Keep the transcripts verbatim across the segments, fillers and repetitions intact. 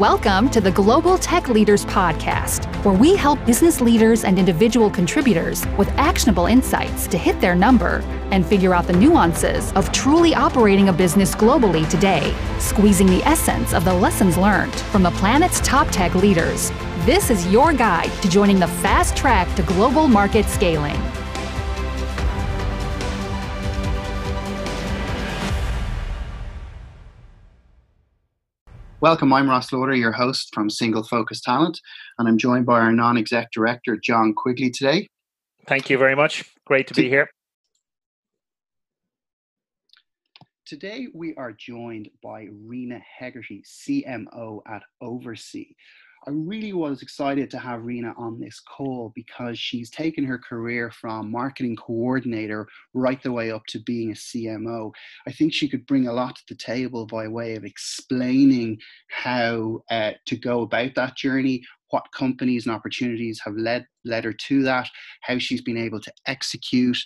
Welcome to the Global Tech Leaders Podcast, where we help business leaders and individual contributors with actionable insights to hit their number and figure out the nuances of truly operating a business globally today, squeezing the essence of the lessons learned from the planet's top tech leaders. This is your guide to joining the fast track to global market scaling. Welcome, I'm Ross Lauder, your host from Single Focus Talent, and I'm joined by our non-exec director, John Quigley, today. Thank you very much. Great to be here. Today, we are joined by Rena Hegarty, C M O at Oversea. I really was excited to have Rena on this call because she's taken her career from marketing coordinator right the way up to being a C M O. I think she could bring a lot to the table by way of explaining how uh, to go about that journey, what companies and opportunities have led, led her to that, how she's been able to execute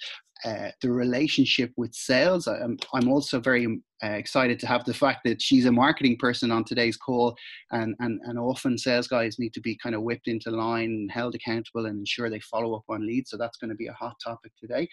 Uh, the relationship with sales. I'm, I'm also very uh, excited to have the fact that she's a marketing person on today's call, and, and, and often sales guys need to be kind of whipped into line and held accountable and ensure they follow up on leads. So that's going to be a hot topic today.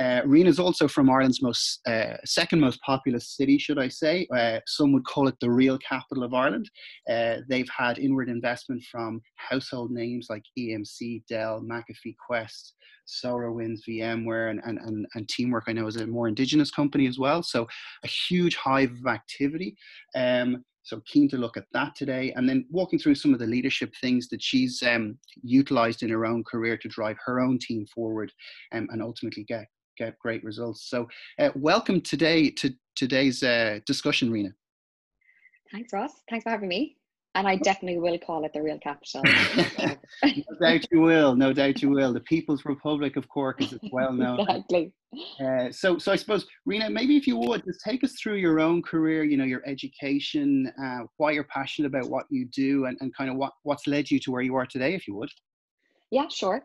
Uh, Rena is also from Ireland's most uh, second most populous city, should I say. Uh, some would call it the real capital of Ireland. Uh, they've had inward investment from household names like E M C, Dell, McAfee, Quest, SolarWinds, VMware, and, and, and, and Teamwork, I know, is a more indigenous company as well. So a huge hive of activity. Um, So keen to look at that today, and then walking through some of the leadership things that she's um, utilized in her own career to drive her own team forward um, and ultimately get, get great results. So uh, welcome today to today's uh, discussion, Rena. Thanks, Ross. Thanks for having me. And I definitely will call it the real capital. No doubt you will. No doubt you will. The People's Republic of Cork is well known. Exactly. Uh, so, so I suppose, Rena, maybe if you would just take us through your own career, you know, your education, uh, why you're passionate about what you do, and, and kind of what, what's led you to where you are today, if you would. Yeah, sure.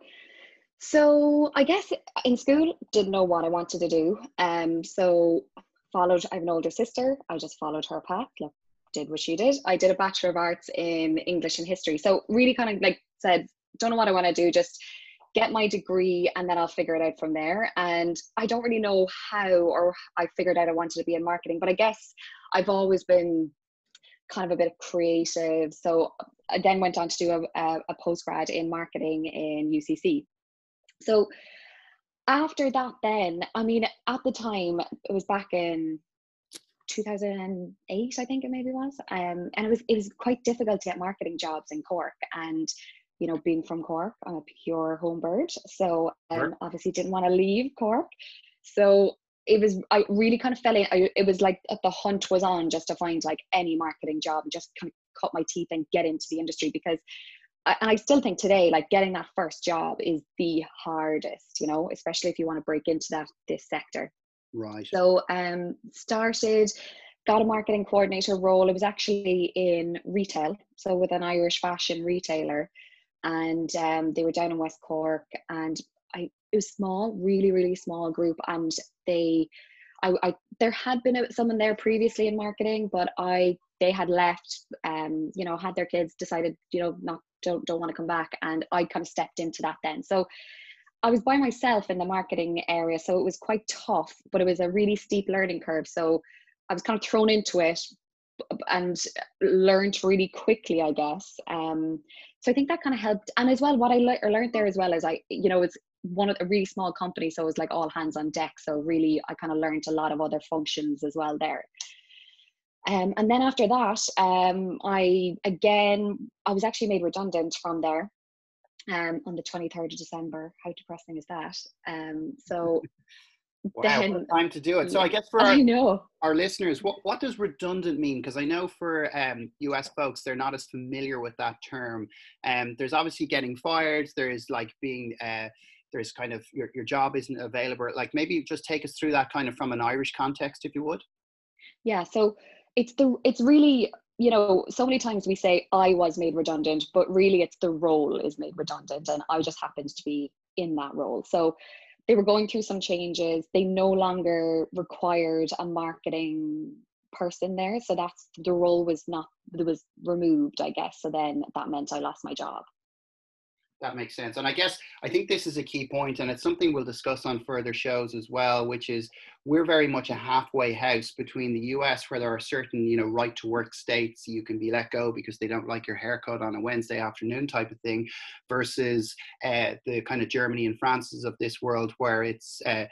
So I guess in school, didn't know what I wanted to do. Um, so followed, I have an older sister. I just followed her path. Look, did what she did. I did a Bachelor of Arts in English and History. So really kind of like said, don't know what I want to do, just get my degree and then I'll figure it out from there. And I don't really know how or I figured out I wanted to be in marketing, but I guess I've always been kind of a bit creative. So I then went on to do a, a, a postgrad in marketing in U C C. So after that then, I mean, at the time it was back in two thousand eight, I think it maybe was, um, and it was it was quite difficult to get marketing jobs in Cork, and you know, being from Cork, I'm a pure home bird, so um, sure. Obviously didn't want to leave Cork, so it was I really kind of fell in. I, it was like the hunt was on just to find like any marketing job and just kind of cut my teeth and get into the industry, because I, and I still think today like getting that first job is the hardest, you know, especially if you want to break into that this sector. Right. So um, started, got a marketing coordinator role. It was actually in retail, so with an Irish fashion retailer, and um, they were down in West Cork, and I it was small, really, really small group, and they, I, I there had been a, someone there previously in marketing, but I they had left, um, you know, had their kids, decided, you know, not don't don't want to come back, and I kind of stepped into that then. So I was by myself in the marketing area, so it was quite tough, but it was a really steep learning curve. So I was kind of thrown into it and learned really quickly, I guess. Um, so I think that kind of helped. And as well, what I le- learned there as well is I, you know, it's one of a really small company, so it was like all hands on deck. So really, I kind of learned a lot of other functions as well there. Um, and then after that, um, I, again, I was actually made redundant from there. Um, on the twenty-third of December. How depressing is that? Um, so wow, then what time to do it. So I guess for our, I know. our listeners, what, what does redundant mean? Because I know for um, U S folks, they're not as familiar with that term. Um, there's obviously getting fired. There is like being, uh, there's kind of your, your job isn't available. Like maybe just take us through that kind of from an Irish context, if you would. Yeah, so it's the it's really... you know, so many times we say I was made redundant, but really it's the role is made redundant, and I just happened to be in that role. So they were going through some changes. They no longer required a marketing person there. So that's, the role was not, was removed, I guess. So then that meant I lost my job. That makes sense. And I guess, I think this is a key point, and it's something we'll discuss on further shows as well, which is we're very much a halfway house between the U S, where there are certain, you know, right to work states, you can be let go because they don't like your haircut on a Wednesday afternoon type of thing, versus uh, the kind of Germany and France's of this world, where it's uh,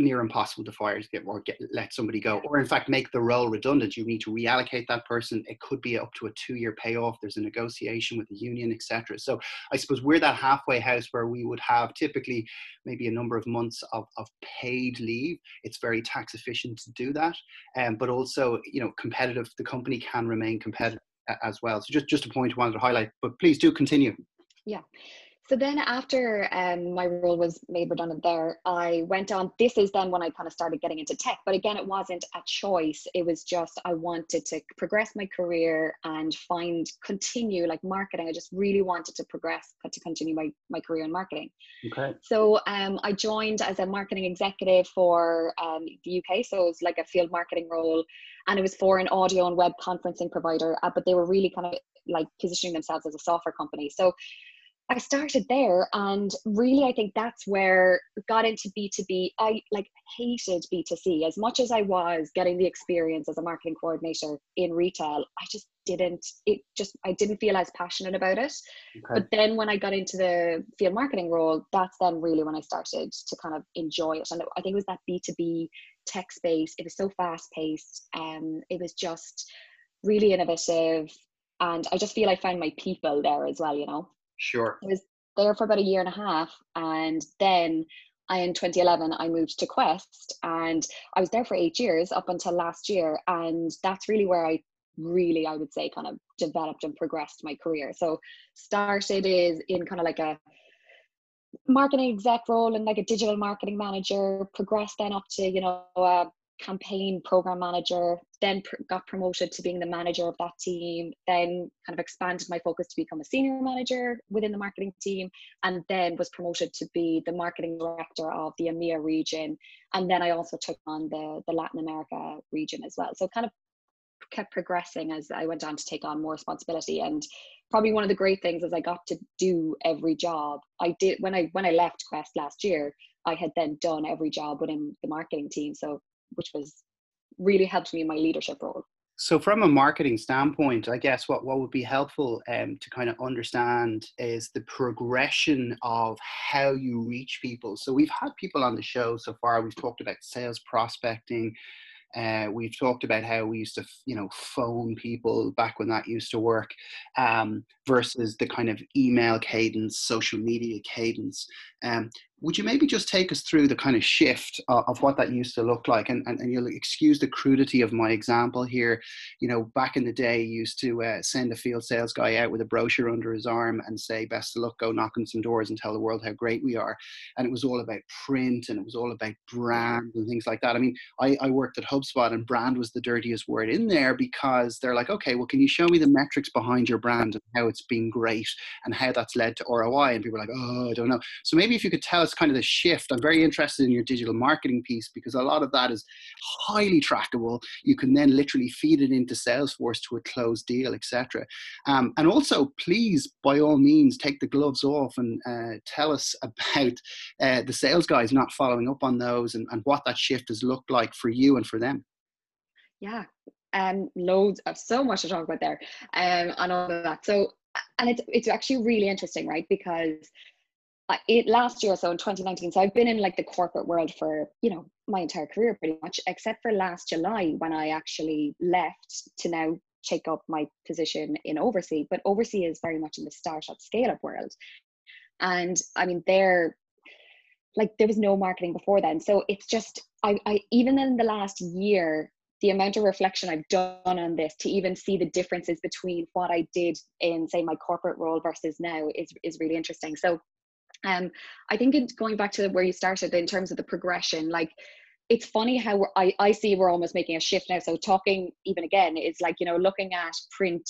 near impossible to fire to get or get, let somebody go, or in fact make the role redundant. You need to reallocate that person. It could be up to a two-year payoff. There's a negotiation with the union, et cetera. So I suppose we're that halfway house where we would have typically maybe a number of months of, of paid leave. It's very tax efficient to do that, um, but also, you know, competitive. The company can remain competitive as well. So just just a point I wanted to highlight. But please do continue. Yeah. So then after um, my role was made redundant there, I went on, this is then when I kind of started getting into tech, but again, it wasn't a choice. It was just, I wanted to progress my career and find, continue like marketing. I just really wanted to progress, to continue my, my career in marketing. Okay. So um, I joined as a marketing executive for um, the U K. So it was like a field marketing role, and it was for an audio and web conferencing provider, uh, but they were really kind of like positioning themselves as a software company. So I started there, and really, I think that's where I got into B two B. I like hated B two C as much as I was getting the experience as a marketing coordinator in retail. I just didn't, it just, I didn't feel as passionate about it. Okay. But then when I got into the field marketing role, that's then really when I started to kind of enjoy it. And I think it was that B two B tech space. It was so fast paced. Um, it was just really innovative. And I just feel I found my people there as well, you know. Sure. I was there for about a year and a half, and then I, in twenty eleven, I moved to Quest, and I was there for eight years up until last year, and that's really where I really, I would say, kind of developed and progressed my career. So started is in kind of like a marketing exec role and like a digital marketing manager, progressed then up to, you know, a campaign program manager, then pr- got promoted to being the manager of that team, then kind of expanded my focus to become a senior manager within the marketing team, and then was promoted to be the marketing director of the EMEA region. And then I also took on the, the Latin America region as well. So kind of kept progressing as I went on to take on more responsibility. And probably one of the great things is I got to do every job. I did, when I when I left Quest last year, I had then done every job within the marketing team. So which was really helped me in my leadership role. So from a marketing standpoint, I guess what, what would be helpful um, to kind of understand is the progression of how you reach people. So we've had people on the show so far, we've talked about sales prospecting, uh, we've talked about how we used to, you know, phone people back when that used to work, um, versus the kind of email cadence, social media cadence. Um, Would you maybe just take us through the kind of shift of, of what that used to look like? And, and, and you'll excuse the crudity of my example here. You know, back in the day, you used to uh, send a field sales guy out with a brochure under his arm and say, best of luck, go knock on some doors and tell the world how great we are. And it was all about print, and it was all about brand and things like that. I mean, I, I worked at HubSpot, and brand was the dirtiest word in there, because they're like, okay, well, can you show me the metrics behind your brand and how it's been great and how that's led to R O I? And people are like, oh, I don't know. So maybe if you could tell us kind of the shift. I'm very interested in your digital marketing piece, because a lot of that is highly trackable. You can then literally feed it into Salesforce to a closed deal, et cetera. Um, and also, please, by all means, take the gloves off and uh, tell us about uh, the sales guys not following up on those, and, and what that shift has looked like for you and for them. Yeah, um, loads of so much to talk about there, um, and all of that. So, and it's it's actually really interesting, right? Because Uh, it last year, so in twenty nineteen, so I've been in like the corporate world for, you know, my entire career pretty much, except for last July when I actually left to now take up my position in Oversea. But Oversea is very much in the startup scale-up world. And I mean, there, like there was no marketing before then. So it's just, I, I even in the last year, the amount of reflection I've done on this to even see the differences between what I did in, say, my corporate role versus now is, is really interesting. So Um, I think it's going back to where you started in terms of the progression. Like, it's funny how we're, I, I see we're almost making a shift now. So talking even again is like, you know, looking at print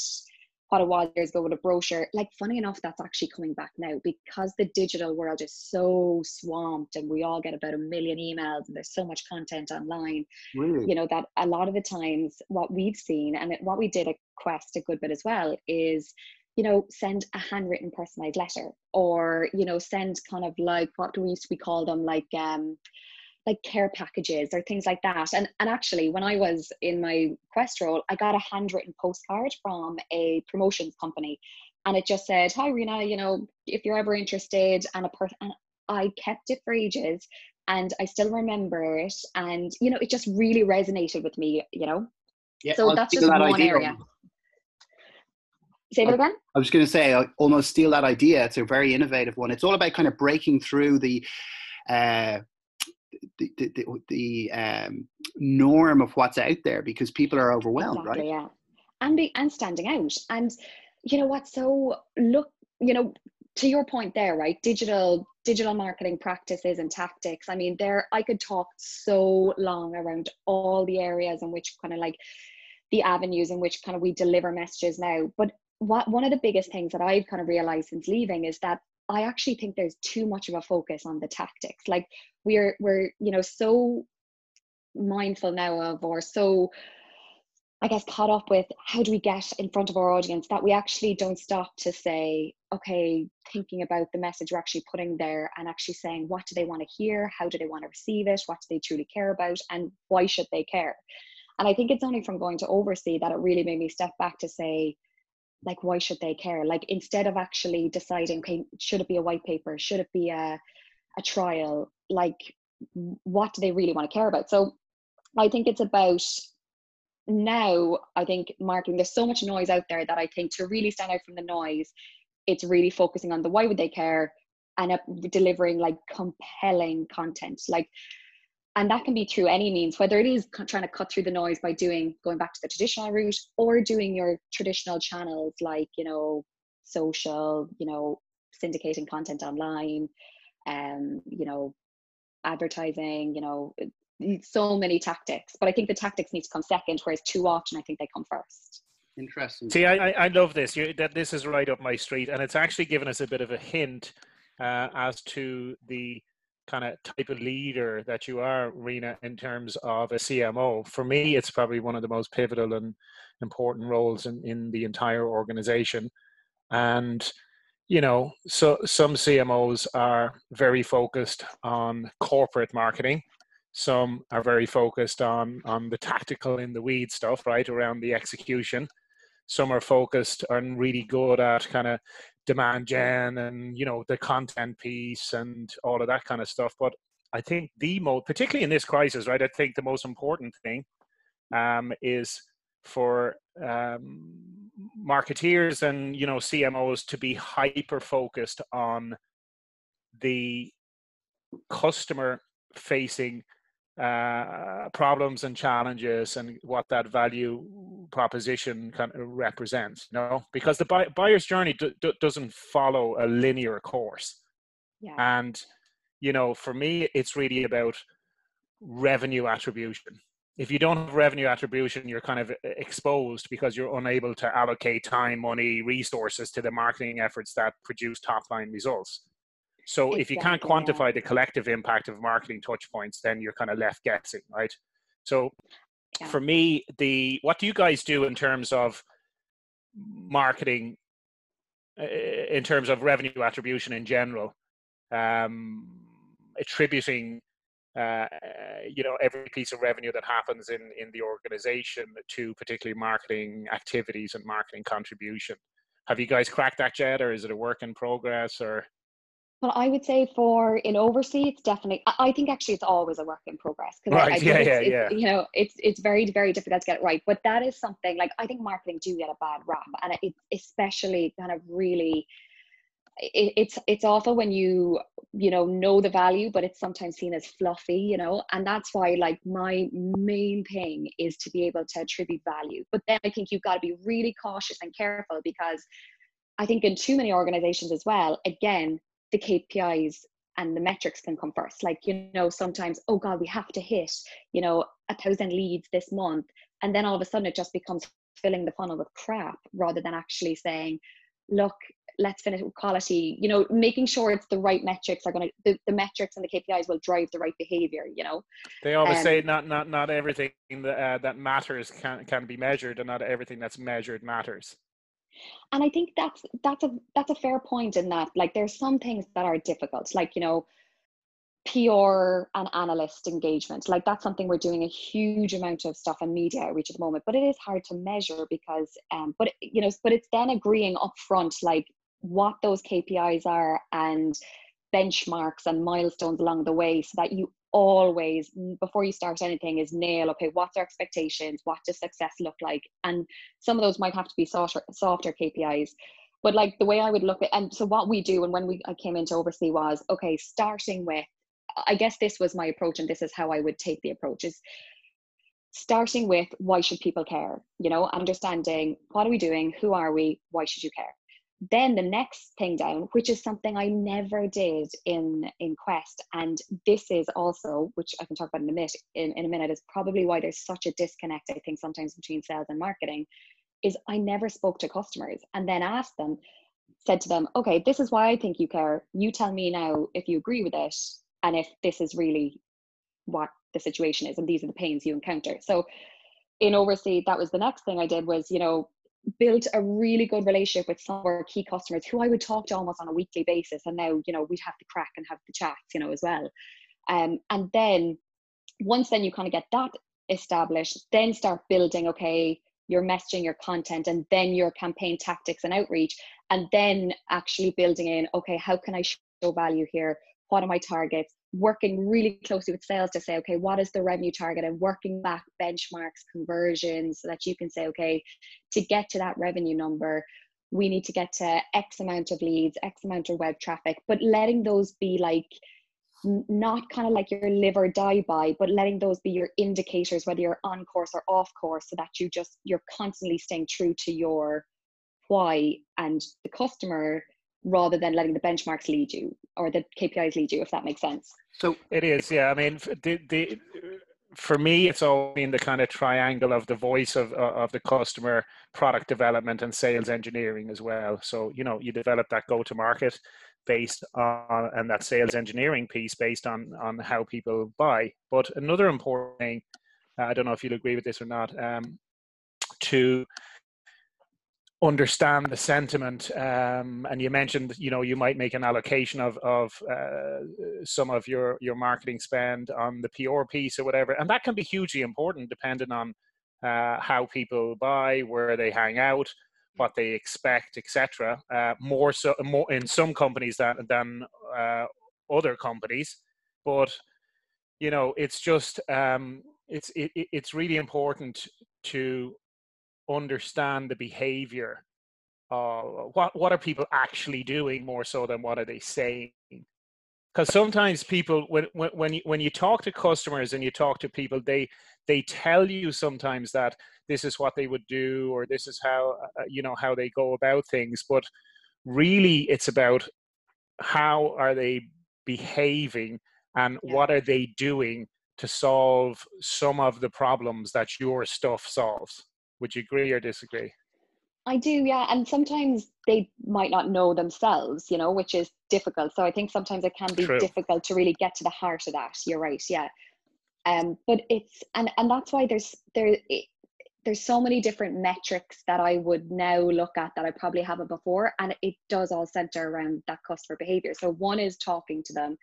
what it was years ago with a brochure. Like, funny enough, that's actually coming back now, because the digital world is so swamped and we all get about a million emails and there's so much content online, really? You know, that a lot of the times what we've seen, and what we did at Quest a good bit as well, is, you know, send a handwritten personalized letter, or, you know, send kind of like, what do we used to be call them? Like, um, like care packages or things like that. And and actually, when I was in my Quest role, I got a handwritten postcard from a promotions company, and it just said, "Hi Rena, you know, if you're ever interested," and a person, and I kept it for ages, and I still remember it, and you know, it just really resonated with me, you know. Yeah, so I'll that's just that one area. Say that again? I was going to say, I almost steal that idea. It's a very innovative one. It's all about kind of breaking through the. Uh, the the, the, the um, norm of what's out there, because people are overwhelmed, exactly, right? Yeah, and be and standing out, and you know what? So look, you know, to your point there, right? Digital digital marketing practices and tactics. I mean, there I could talk so long around all the areas in which kind of like the avenues in which kind of we deliver messages now. But what one of the biggest things that I've kind of realized since leaving is that I actually think there's too much of a focus on the tactics. Like we're, we're, you know, so mindful now of, or so, I guess, caught up with how do we get in front of our audience, that we actually don't stop to say, okay, thinking about the message we're actually putting there and actually saying, what do they want to hear? How do they want to receive it? What do they truly care about? And why should they care? And I think it's only from going to Oversea that it really made me step back to say, like, why should they care? Like, instead of actually deciding, okay, should it be a white paper? Should it be a, a trial? Like, what do they really want to care about? So I think it's about now, I think marketing, there's so much noise out there that I think to really stand out from the noise, it's really focusing on the why would they care, and uh, delivering like compelling content. Like, and that can be through any means, whether it is trying to cut through the noise by doing, going back to the traditional route, or doing your traditional channels like, you know, social, you know, syndicating content online, um, you know, advertising, you know, so many tactics. But I think the tactics need to come second, whereas too often I think they come first. Interesting. See, I, I love this. You, that this is right up my street, and it's actually given us a bit of a hint uh, as to the kind of type of leader that you are, Rena, in terms of a C M O. For me, it's probably one of the most pivotal and important roles in, in the entire organization. And, you know, so some C M Os are very focused on corporate marketing. Some are very focused on, on the tactical in the weed stuff, right, around the execution. Some are focused and really good at kind of demand gen and, you know, the content piece and all of that kind of stuff. But I think the most, particularly in this crisis, right, I think the most important thing um, is for um, marketeers and, you know, C M Os to be hyper-focused on the customer-facing Uh, problems and challenges and what that value proposition kind of represents, you know, because the buy- buyer's journey d- d- doesn't follow a linear course. Yeah. And, you know, for me, it's really about revenue attribution. If you don't have revenue attribution, you're kind of exposed, because you're unable to allocate time, money, resources to the marketing efforts that produce top line results. So if you can't quantify the collective impact of marketing touch points, then you're kind of left guessing, right? So for me, the what do you guys do in terms of marketing, in terms of revenue attribution in general, um, attributing, uh, you know, every piece of revenue that happens in, in the organization to particularly marketing activities and marketing contribution? Have you guys cracked that yet, or is it a work in progress, or? Well, I would say for in Oversea, it's definitely, I think actually it's always a work in progress. Right, I, I yeah, yeah, it's, yeah. You know, it's it's very, very difficult to get it right. But that is something, like, I think marketing do get a bad rap, and it especially kind of really, it, it's it's awful when you, you know, know the value, but it's sometimes seen as fluffy, you know, and that's why, like, my main thing is to be able to attribute value. But then I think you've got to be really cautious and careful, because I think in too many organizations as well, again, the K P Is and the metrics can come first. Like, you know, sometimes, oh God, we have to hit, you know, a thousand leads this month. And then all of a sudden it just becomes filling the funnel with crap rather than actually saying, look, let's finish with quality, you know, making sure it's the right metrics are going to, the, the metrics and the K P Is will drive the right behavior, you know. They always um, say not, not, not everything that, uh, that matters can, can be measured, and not everything that's measured matters. And I think that's, that's a, that's a fair point in that, like, there's some things that are difficult, like, you know, P R and analyst engagement, like that's something we're doing a huge amount of stuff in media outreach at the moment, but it is hard to measure because, um, but you know, but it's then agreeing upfront, like, what those K P Is are and benchmarks and milestones along the way, so that you always, before you start anything, is nail, okay, what's our expectations, what does success look like? And some of those might have to be softer, softer K P Is, but like the way I would look at, and so what we do, and when we I came into Oversea was, okay, starting with, I guess this was my approach, and this is how I would take the approach, is starting with, why should people care? You know, understanding, what are we doing, who are we, why should you care? Then the next thing down, which is something I never did in, in Quest, and this is also, which I can talk about in a minute, in, in a minute, is probably why there's such a disconnect, I think, sometimes between sales and marketing, is I never spoke to customers and then asked them, said to them, okay, this is why I think you care. You tell me now if you agree with it, and if this is really what the situation is, and these are the pains you encounter. So in Oversea, that was the next thing I did was, you know, built a really good relationship with some of our key customers who I would talk to almost on a weekly basis. And now, you know, we'd have the crack and have the chats, you know, as well. Um, and then once then you kind of get that established, then start building, okay, your messaging, your content, and then your campaign tactics and outreach. And then actually building in, okay, how can I show value here? What are my targets? Working really closely with sales to say, okay, what is the revenue target? And working back benchmarks, conversions, so that you can say, okay, to get to that revenue number, we need to get to X amount of leads, X amount of web traffic, but letting those be like, not kind of like your live or die by, but letting those be your indicators, whether you're on course or off course, so that you just, you're constantly staying true to your why and the customer, rather than letting the benchmarks lead you or the K P Is lead you, if that makes sense. So it is, yeah. I mean, the, the, for me, it's all been the kind of triangle of the voice of, of the customer, product development, and sales engineering as well. So, you know, you develop that go-to-market based on, and that sales engineering piece based on, on how people buy. But another important thing, I don't know if you'll agree with this or not, um, to understand the sentiment, um, and you mentioned, you know, you might make an allocation of, of uh, some of your, your marketing spend on the P R piece or whatever, and that can be hugely important depending on uh, how people buy, where they hang out, what they expect, et cetera. Uh, more so, more in some companies that, than uh, other companies, but you know, it's just um, it's it, it's really important to understand the behavior of what what are people actually doing, more so than what are they saying, because sometimes people, when when when you, when you talk to customers and you talk to people, they they tell you sometimes that this is what they would do, or this is how uh, you know, how they go about things, but really it's about how are they behaving and yeah. what are they doing to solve some of the problems that your stuff solves. Would you agree or disagree? I do, yeah. And sometimes they might not know themselves, you know, which is difficult. So I think sometimes it can be True. difficult to really get to the heart of that. You're right, yeah. Um, but it's, and, and that's why there's, there, it, there's so many different metrics that I would now look at that I probably haven't before. And it does all center around that customer behavior. So one is talking to them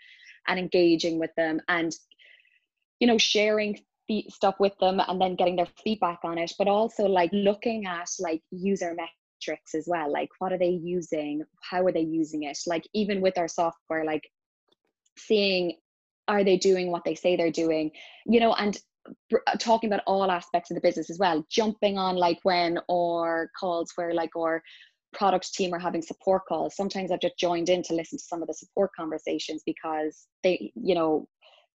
and engaging with them and, you know, sharing stuff with them and then getting their feedback on it, but also like looking at like user metrics as well, like what are they using, how are they using it, like even with our software, like seeing are they doing what they say they're doing, you know, and talking about all aspects of the business as well, jumping on like when or calls where like or product team are having support calls. Sometimes I've just joined in to listen to some of the support conversations because they, you know,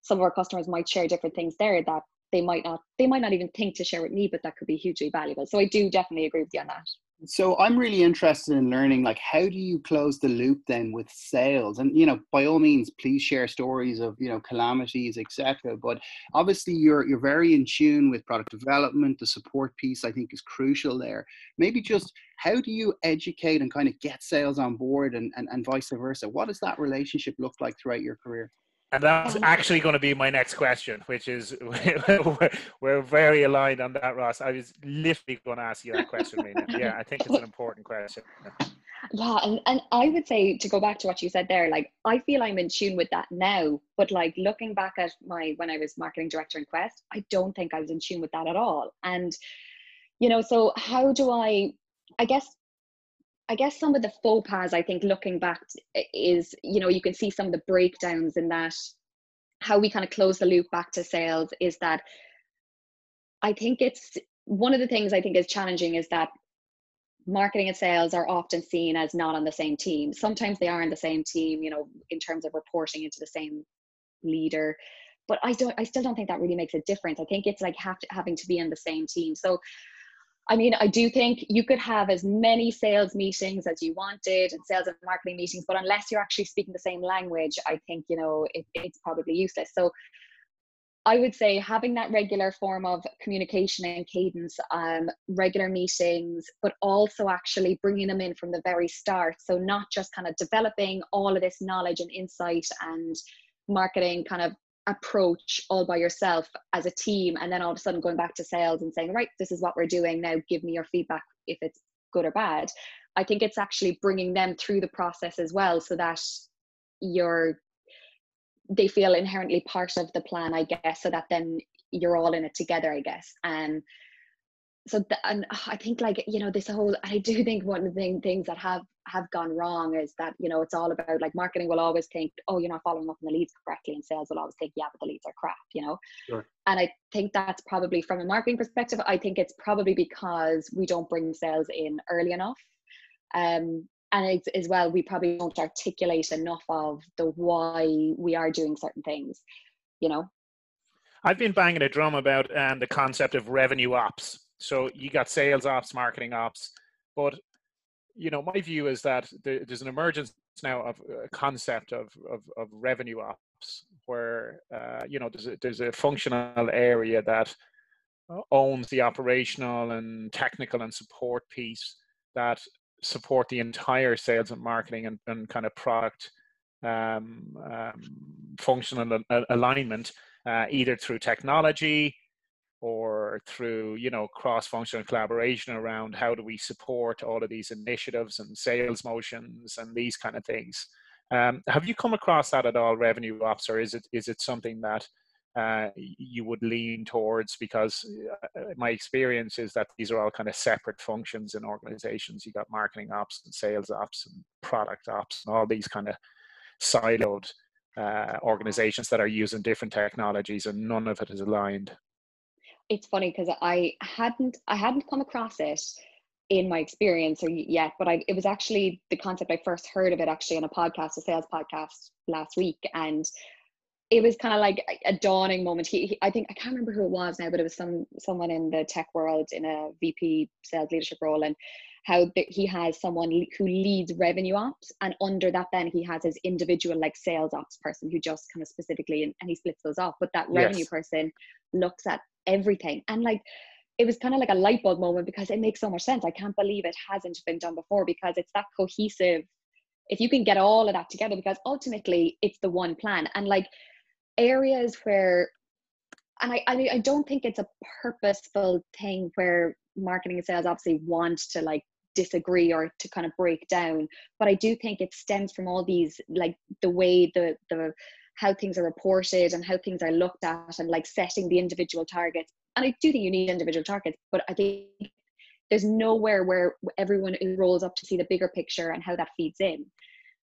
some of our customers might share different things there that they might not, they might not even think to share with me, but that could be hugely valuable. So I do definitely agree with you on that. So I'm really interested in learning, like, how do you close the loop then with sales? And, you know, by all means, please share stories of, you know, calamities, et cetera. But obviously you're, you're very in tune with product development. The support piece, I think, is crucial there. Maybe just how do you educate and kind of get sales on board, and, and, and vice versa? What does that relationship look like throughout your career? And that's actually going to be my next question, which is we're very aligned on that, Ross. I was literally going to ask you that question, Rena. Yeah, I think it's an important question. Yeah, and, and I would say, to go back to what you said there, like, I feel I'm in tune with that now, but like looking back at my, when I was marketing director in Quest, I don't think I was in tune with that at all. And, you know, so how do I, I guess, I guess some of the faux pas, I think, looking back is, you know, you can see some of the breakdowns in that, how we kind of close the loop back to sales, is that I think it's one of the things I think is challenging is that marketing and sales are often seen as not on the same team. Sometimes they are on the same team, you know, in terms of reporting into the same leader. But I don't, I still don't think that really makes a difference. I think it's like have to, having to be on the same team. So I mean, I do think you could have as many sales meetings as you wanted and sales and marketing meetings, but unless you're actually speaking the same language, I think, you know, it, it's probably useless. So I would say having that regular form of communication and cadence, um, regular meetings, but also actually bringing them in from the very start. So not just kind of developing all of this knowledge and insight and marketing kind of approach all by yourself as a team, and then all of a sudden going back to sales and saying, right, this is what we're doing now, give me your feedback if it's good or bad. I think it's actually bringing them through the process as well, so that you're they feel inherently part of the plan, I guess, so that then you're all in it together, I guess. And so the, and I think, like, you know, this whole, I do think one of the things that have have gone wrong is that, you know, it's all about, like, marketing will always think, oh, you're not following up on the leads correctly, and sales will always think, yeah, but the leads are crap, you know. Sure. And I think that's probably, from a marketing perspective, I think it's probably because we don't bring sales in early enough, um and it's, as well, we probably don't articulate enough of the why we are doing certain things, you know. I've been banging a drum about um, the concept of revenue ops. So you got sales ops, marketing ops, but, you know, my view is that there's an emergence now of a concept of, of, of revenue ops, where, uh, you know, there's a, there's a functional area that owns the operational and technical and support piece that support the entire sales and marketing and, and kind of product um, um, functional alignment, uh, either through technology or through, you know, cross-functional collaboration around how do we support all of these initiatives and sales motions and these kind of things. Um, have you come across that at all, revenue ops, or is it is it something that uh, you would lean towards? Because my experience is that these are all kind of separate functions in organizations. You got marketing ops and sales ops and product ops and all these kind of siloed uh, organizations that are using different technologies, and none of it is aligned. It's funny because I hadn't I hadn't come across it in my experience or yet, but I, it was actually the concept I first heard of it actually on a podcast, a sales podcast last week, and it was kind of like a dawning moment. He, he, I think I can't remember who it was now, but it was some someone in the tech world in a V P sales leadership role, and how the, he has someone who leads revenue ops, and under that then he has his individual, like, sales ops person who just kind of specifically and, and he splits those off, but that revenue yes. person looks at everything. And, like, it was kind of like a light bulb moment, because it makes so much sense. I can't believe it hasn't been done before, because it's that cohesive, if you can get all of that together, because ultimately it's the one plan. And, like, areas where, and I, I, I don't think it's a purposeful thing where marketing and sales obviously want to, like, disagree or to kind of break down, but I do think it stems from all these, like, the way the the how things are reported and how things are looked at, and, like, setting the individual targets. And I do think you need individual targets, but I think there's nowhere where everyone rolls up to see the bigger picture and how that feeds in.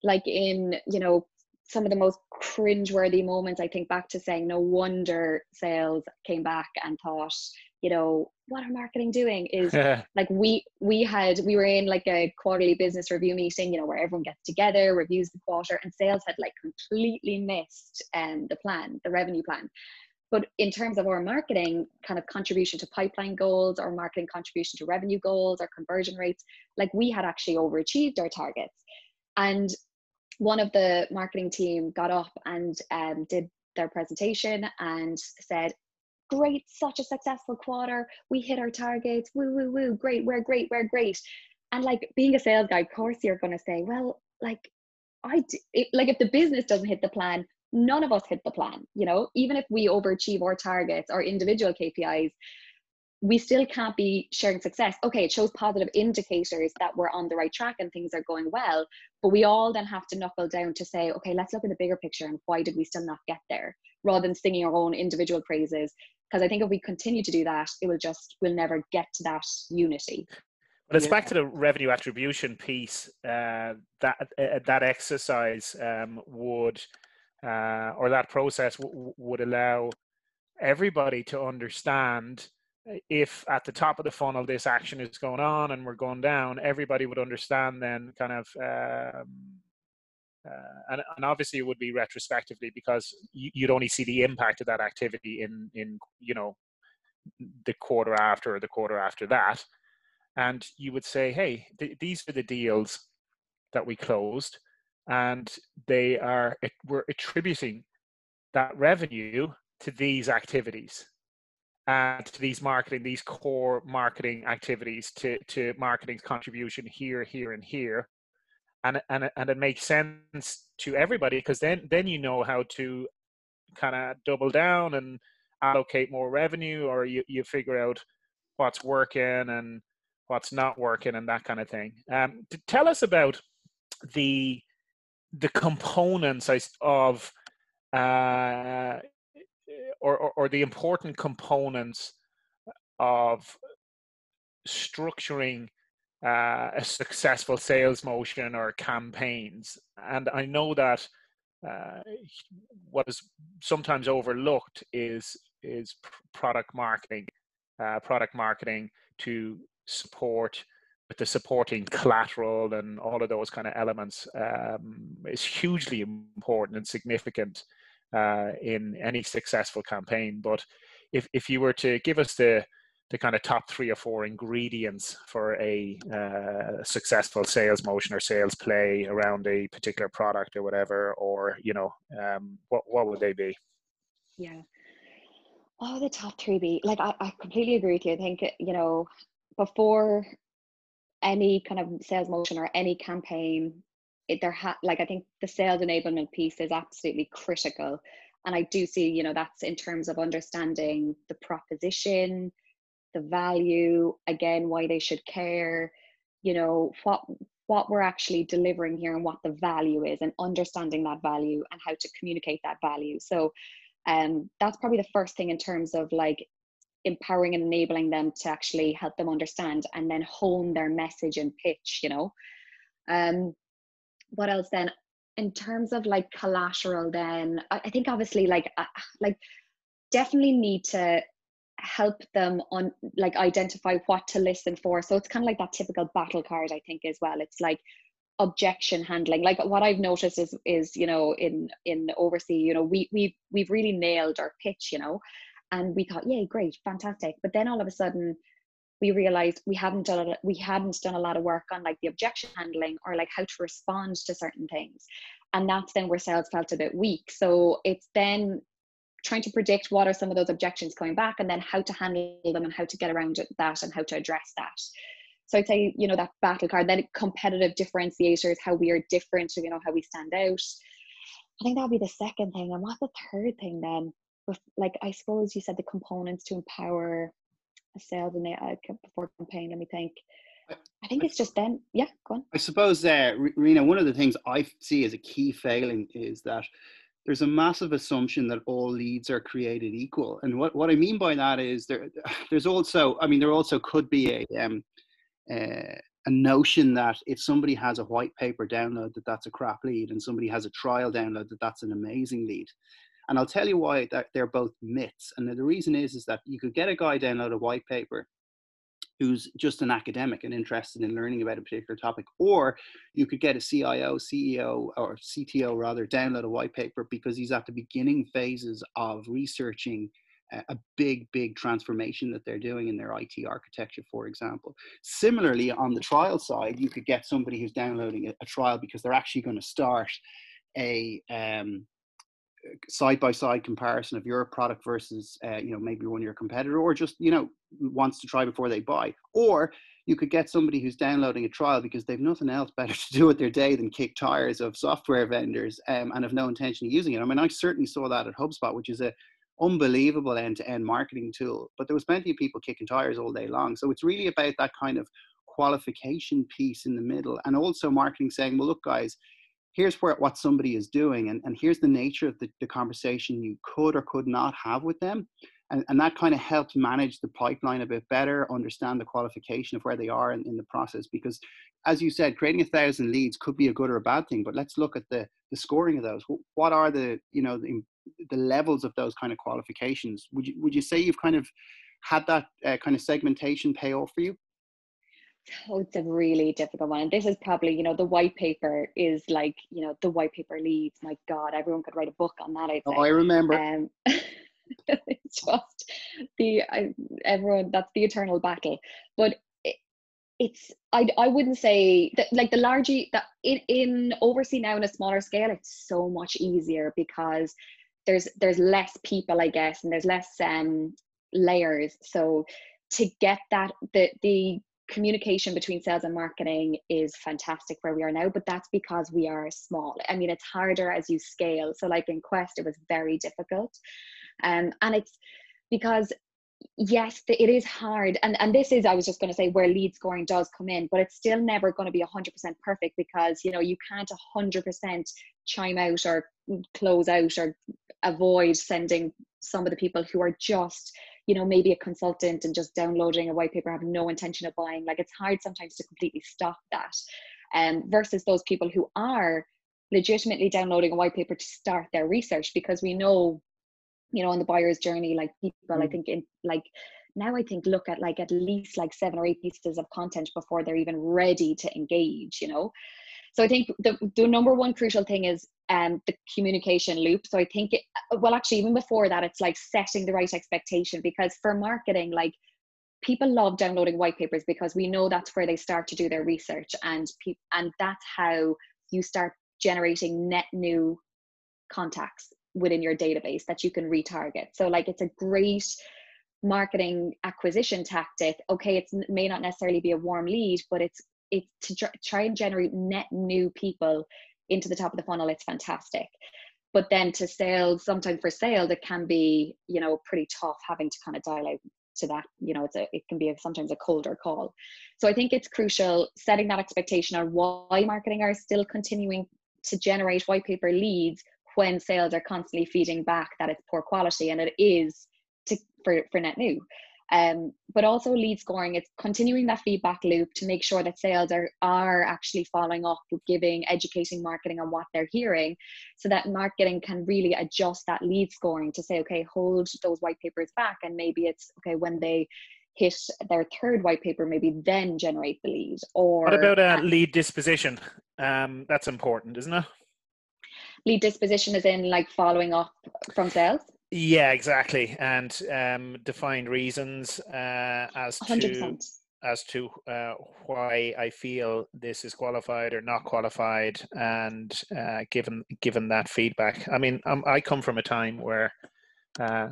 Like, in, you know, some of the most cringeworthy moments, I think back to saying, no wonder sales came back and thought, you know, what are marketing doing? Is yeah. like we we had we were in like a quarterly business review meeting, you know, where everyone gets together, reviews the quarter, and sales had, like, completely missed um, the plan, the revenue plan. But in terms of our marketing kind of contribution to pipeline goals, or marketing contribution to revenue goals, or conversion rates, like we had actually overachieved our targets. And one of the marketing team got up and um, did their presentation and said, great, such a successful quarter. We hit our targets, woo, woo, woo, great, we're great, we're great. And like being a sales guy, of course, you're gonna say, well, like, I d it, like if the business doesn't hit the plan, none of us hit the plan, you know, even if we overachieve our targets or individual K P Is, we still can't be sharing success. Okay, it shows positive indicators that we're on the right track and things are going well, but we all then have to knuckle down to say, okay, let's look at the bigger picture and why did we still not get there, rather than singing our own individual praises. Because I think if we continue to do that, it will just, we'll never get to that unity. Well, it's yeah. back to the revenue attribution piece. Uh, that, uh, that exercise um, would... Uh, or that process w would allow everybody to understand if at the top of the funnel this action is going on and we're going down, everybody would understand then kind of, um, uh, and, and obviously it would be retrospectively, because you, you'd only see the impact of that activity in, in, you know, the quarter after or the quarter after that. And you would say, hey, th these are the deals that we closed. And they are, we're attributing that revenue to these activities, and to these marketing, these core marketing activities, to, to marketing's contribution here, here, and here. And, and, and it makes sense to everybody, because then, then you know how to kind of double down and allocate more revenue, or you, you figure out what's working and what's not working and that kind of thing. Um, to tell us about the... the components of, uh, or, or, or the important components of structuring uh, a successful sales motion or campaigns. And I know that uh, what is sometimes overlooked is, is product marketing, uh, product marketing to support with the supporting collateral and all of those kind of elements um, is hugely important and significant uh, in any successful campaign. But if, if you were to give us the, the kind of top three or four ingredients for a uh, successful sales motion or sales play around a particular product or whatever, or, you know, um, what, what would they be? Yeah. Oh, the top three be, like, I, I completely agree with you. I think, you know, before any kind of sales motion or any campaign, it, there ha like I think the sales enablement piece is absolutely critical. And I do see, you know, that's in terms of understanding the proposition, the value, again, why they should care, you know, what, what we're actually delivering here and what the value is, and understanding that value and how to communicate that value. So um, that's probably the first thing in terms of like empowering and enabling them to actually help them understand and then hone their message and pitch, you know. Um, what else then? In terms of like collateral then, I, I think obviously like, uh, like definitely need to help them on like identify what to listen for. So it's kind of like that typical battle card, I think, as well. It's like objection handling. Like what I've noticed is, is you know, in, in Oversea, you know, we, we've, we've really nailed our pitch, you know. And we thought, yeah, great, fantastic. But then all of a sudden we realized we haven't done a, we hadn't done a lot of work on like the objection handling or like how to respond to certain things. And that's then where sales felt a bit weak. So it's then trying to predict what are some of those objections coming back and then how to handle them and how to get around that and how to address that. So I'd say, you know, that battle card, then competitive differentiators, how we are different, you know, how we stand out. I think that would be the second thing. And what's the third thing then? Like, I suppose you said the components to empower a sales and a before campaign. Let me think. I think it's just then. Yeah, go on. I suppose, uh, Rena, one of the things I see as a key failing is that there's a massive assumption that all leads are created equal. And what, what I mean by that is there, there's also, I mean, there also could be a, um, uh, a notion that if somebody has a white paper download, that that's a crap lead, and somebody has a trial download, that that's an amazing lead. And I'll tell you why that they're both myths. And the reason is, is that you could get a guy download a white paper who's just an academic and interested in learning about a particular topic, or you could get a C I O, C E O, or C T O rather, download a white paper because he's at the beginning phases of researching a big, big transformation that they're doing in their I T architecture, for example. Similarly, on the trial side, you could get somebody who's downloading a, a trial because they're actually going to start a um, side-by-side comparison of your product versus, uh, you know, maybe one of your competitor, or just, you know, wants to try before they buy. Or you could get somebody who's downloading a trial because they've nothing else better to do with their day than kick tires of software vendors um, and have no intention of using it. I mean, I certainly saw that at HubSpot, which is a unbelievable end-to-end marketing tool, but there was plenty of people kicking tires all day long. So it's really about that kind of qualification piece in the middle, and also marketing saying, well, look, guys, here's where, what somebody is doing, and, and here's the nature of the, the conversation you could or could not have with them. And, and that kind of helps manage the pipeline a bit better, understand the qualification of where they are in, in the process. Because as you said, creating a thousand leads could be a good or a bad thing, but let's look at the, the scoring of those. What are the, you know, the, the levels of those kind of qualifications? Would you, would you say you've kind of had that uh, kind of segmentation pay off for you? Oh, it's a really difficult one. And this is probably, you know, the white paper is like, you know, the white paper leads. My God, everyone could write a book on that. I think. Oh, I remember. Um, it's just the, I, everyone, that's the eternal battle. But it, it's, I, I wouldn't say that, like the larger, that in, in Oversea now on a smaller scale, it's so much easier because there's, there's less people, I guess, and there's less um, layers. So to get that, the, the, communication between sales and marketing is fantastic where we are now, but that's because we are small. I mean, it's harder as you scale. So like in Quest, it was very difficult. Um, and it's because, yes, it is hard. And, and this is, I was just going to say, where lead scoring does come in, but it's still never going to be one hundred percent perfect because, you know, you can't one hundred percent chime out or close out or avoid sending some of the people who are just, you know, maybe a consultant and just downloading a white paper, have no intention of buying. Like it's hard sometimes to completely stop that. Um, versus those people who are legitimately downloading a white paper to start their research, because we know, you know, on the buyer's journey, like people, mm. I think in like now I think look at like at least like seven or eight pieces of content before they're even ready to engage, you know? So I think the, the number one crucial thing is um, the communication loop. So I think, it, well, actually, even before that, it's like setting the right expectation, because for marketing, like people love downloading white papers because we know that's where they start to do their research, and pe- and that's how you start generating net new contacts within your database that you can retarget. So like it's a great marketing acquisition tactic. Okay, it may not necessarily be a warm lead, but it's It's to try and generate net new people into the top of the funnel. It's fantastic. But then to sales, sometimes for sales, it can be, you know, pretty tough having to kind of dial out to that. You know, it's a, it can be a, sometimes a colder call. So I think it's crucial setting that expectation on why marketing are still continuing to generate white paper leads when sales are constantly feeding back that it's poor quality, and it is to, for, for net new. Um, but also lead scoring, it's continuing that feedback loop to make sure that sales are, are actually following up with giving, educating marketing on what they're hearing, so that marketing can really adjust that lead scoring to say, okay, hold those white papers back, and maybe it's, okay, when they hit their third white paper, maybe then generate the lead. Or what about uh, lead disposition? Um, that's important, isn't it? Lead disposition is in like following up from sales? Yeah, exactly, and um, defined reasons uh, as to as to uh, why I feel this is qualified or not qualified, and uh, given given that feedback. I mean, um, I come from a time where uh,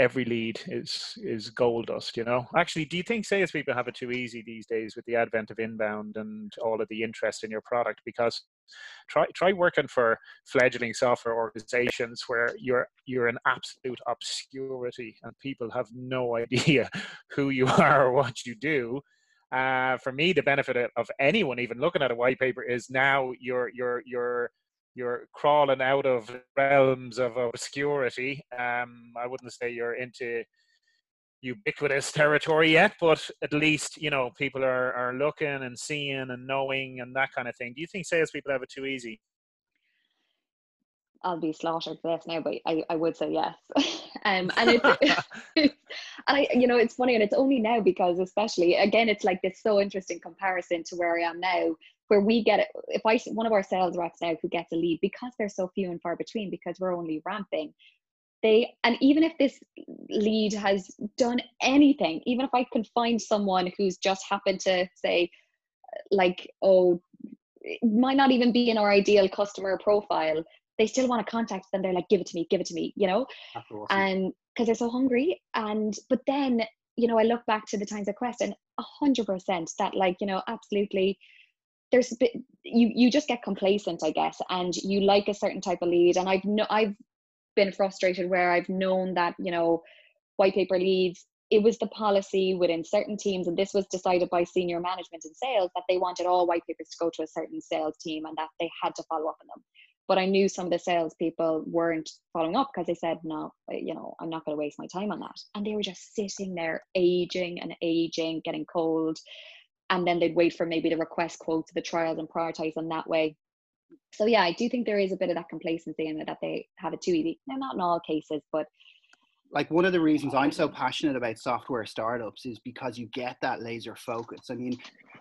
every lead is is gold dust. You know, actually, do you think salespeople have it too easy these days with the advent of inbound and all of the interest in your product? Because Try try working for fledgling software organizations where you're you're in absolute obscurity and people have no idea who you are or what you do. Uh, for me, the benefit of anyone even looking at a white paper is now you're you're you're you're crawling out of realms of obscurity. Um, I wouldn't say you're into ubiquitous territory yet, but at least, you know, people are, are looking and seeing and knowing and that kind of thing. Do you think salespeople have it too easy? I'll be slaughtered for this now, but I, I would say yes. um, and it's, and I, you know, it's funny, and it's only now because, especially again, it's like this so interesting comparison to where I am now, where we get it. If I one of our sales reps now who gets a lead, because they're so few and far between, because we're only ramping, they, and even if this lead has done anything, even if I can find someone who's just happened to say, like, oh, it might not even be in our ideal customer profile, they still want to contact them. They're like, give it to me, give it to me, you know? That's awesome. And because they're so hungry. And, but then, you know, I look back to the times at Quest and a hundred percent that, like, you know, absolutely, there's a bit, you, you just get complacent, I guess. And you like a certain type of lead. And I've no, I've been frustrated where I've known that, you know, white paper leads, it was the policy within certain teams, and this was decided by senior management in sales, that they wanted all white papers to go to a certain sales team and that they had to follow up on them. But I knew some of the salespeople weren't following up because they said, no, you know, I'm not going to waste my time on that. And they were just sitting there aging and aging, getting cold. And then they'd wait for maybe the request quote to the trials and prioritize them that way. So yeah, I do think there is a bit of that complacency in it, that they have it too easy. Now, not in all cases, but. Like, one of the reasons I'm so passionate about software startups is because you get that laser focus. I mean,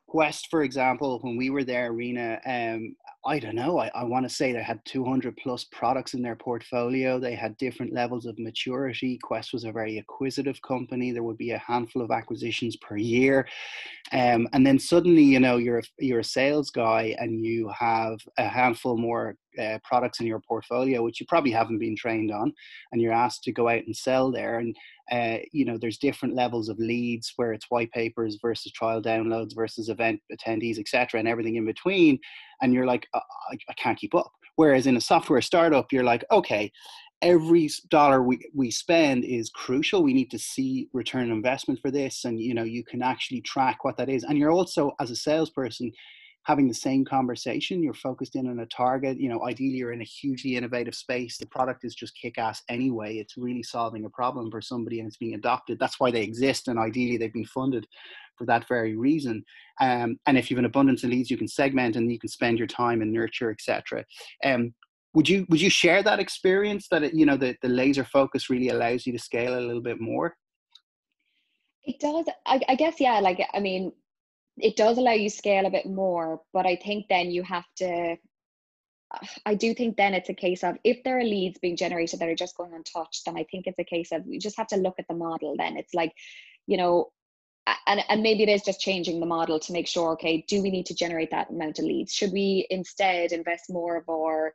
Quest, for example, when we were there, Rena, um, I don't know, I, I want to say they had two hundred plus products in their portfolio. They had different levels of maturity. Quest was a very acquisitive company. There would be a handful of acquisitions per year. Um, and then suddenly, you know, you're a, you're a sales guy and you have a handful more Uh, products in your portfolio, which you probably haven't been trained on, and you're asked to go out and sell there. And uh, you know, there's different levels of leads, where it's white papers versus trial downloads versus event attendees, et cetera, and everything in between. And you're like, oh, I, I can't keep up. Whereas in a software startup, you're like, okay, every dollar we, we spend is crucial. We need to see return on investment for this, and you know, you can actually track what that is. And you're also, as a salesperson, having the same conversation. You're focused in on a target. You know, ideally you're in a hugely innovative space. The product is just kick ass anyway. It's really solving a problem for somebody and it's being adopted. That's why they exist. And ideally they've been funded for that very reason. Um, and if you have an abundance of leads, you can segment and you can spend your time and nurture, et cetera. Um, would you, would you share that experience that, it, you know, the, the laser focus really allows you to scale a little bit more? It does. I, I guess, yeah. Like, I mean, it does allow you scale a bit more, but I think then you have to, I do think then it's a case of, if there are leads being generated that are just going untouched, then I think it's a case of, you just have to look at the model then. It's like, you know, and, and maybe it is just changing the model to make sure, okay, do we need to generate that amount of leads? Should we instead invest more of our